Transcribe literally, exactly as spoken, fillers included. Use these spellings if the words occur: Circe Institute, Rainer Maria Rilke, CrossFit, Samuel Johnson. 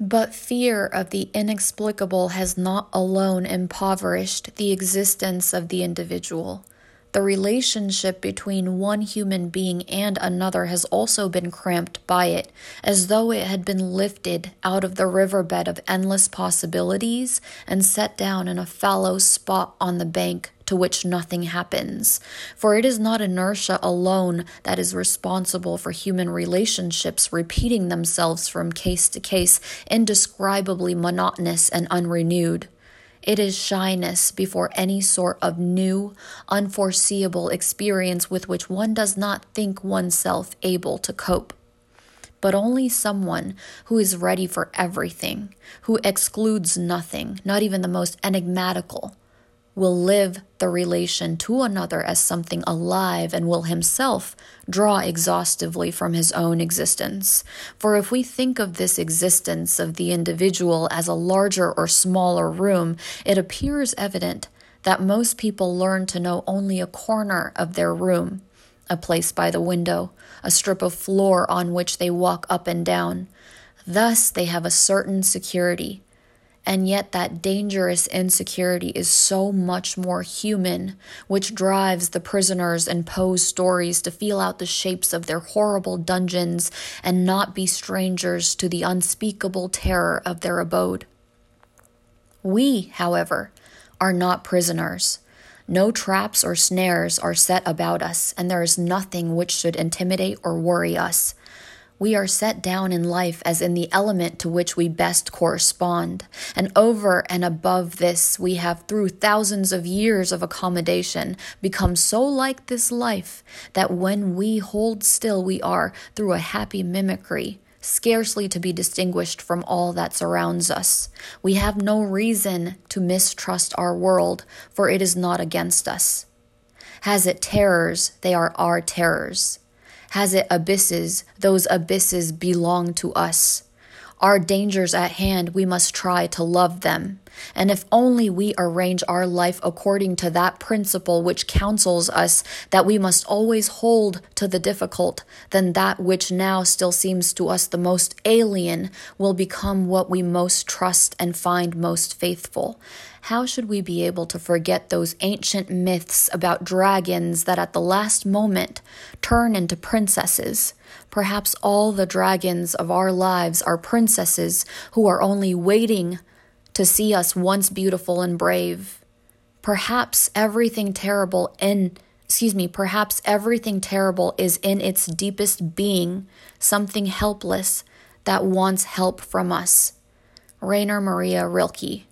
But fear of the inexplicable has not alone impoverished the existence of the individual. The relationship between one human being and another has also been cramped by it, as though it had been lifted out of the riverbed of endless possibilities and set down in a fallow spot on the bank to which nothing happens. For it is not inertia alone that is responsible for human relationships repeating themselves from case to case, indescribably monotonous and unrenewed. It is shyness before any sort of new, unforeseeable experience with which one does not think oneself able to cope. But only someone who is ready for everything, who excludes nothing, not even the most enigmatical, will live the relation to another as something alive and will himself draw exhaustively from his own existence. For if we think of this existence of the individual as a larger or smaller room, it appears evident that most people learn to know only a corner of their room, a place by the window, a strip of floor on which they walk up and down. Thus they have a certain security. And yet that dangerous insecurity is so much more human, which drives the prisoners in Poe's stories to feel out the shapes of their horrible dungeons and not be strangers to the unspeakable terror of their abode. We, however, are not prisoners. No traps or snares are set about us, and there is nothing which should intimidate or worry us. We are set down in life as in the element to which we best correspond, and over and above this we have, through thousands of years of accommodation, become so like this life that when we hold still we are, through a happy mimicry, scarcely to be distinguished from all that surrounds us. We have no reason to mistrust our world, for it is not against us. Has it terrors, they are our terrors. Has it abysses, those abysses belong to us. Our dangers at hand, we must try to love them. And if only we arrange our life according to that principle which counsels us that we must always hold to the difficult, then that which now still seems to us the most alien will become what we most trust and find most faithful. How should we be able to forget those ancient myths about dragons that at the last moment turn into princesses? Perhaps all the dragons of our lives are princesses who are only waiting to see us once beautiful and brave. Perhaps everything terrible in, excuse me, perhaps everything terrible is in its deepest being something helpless that wants help from us. Rainer Maria Rilke.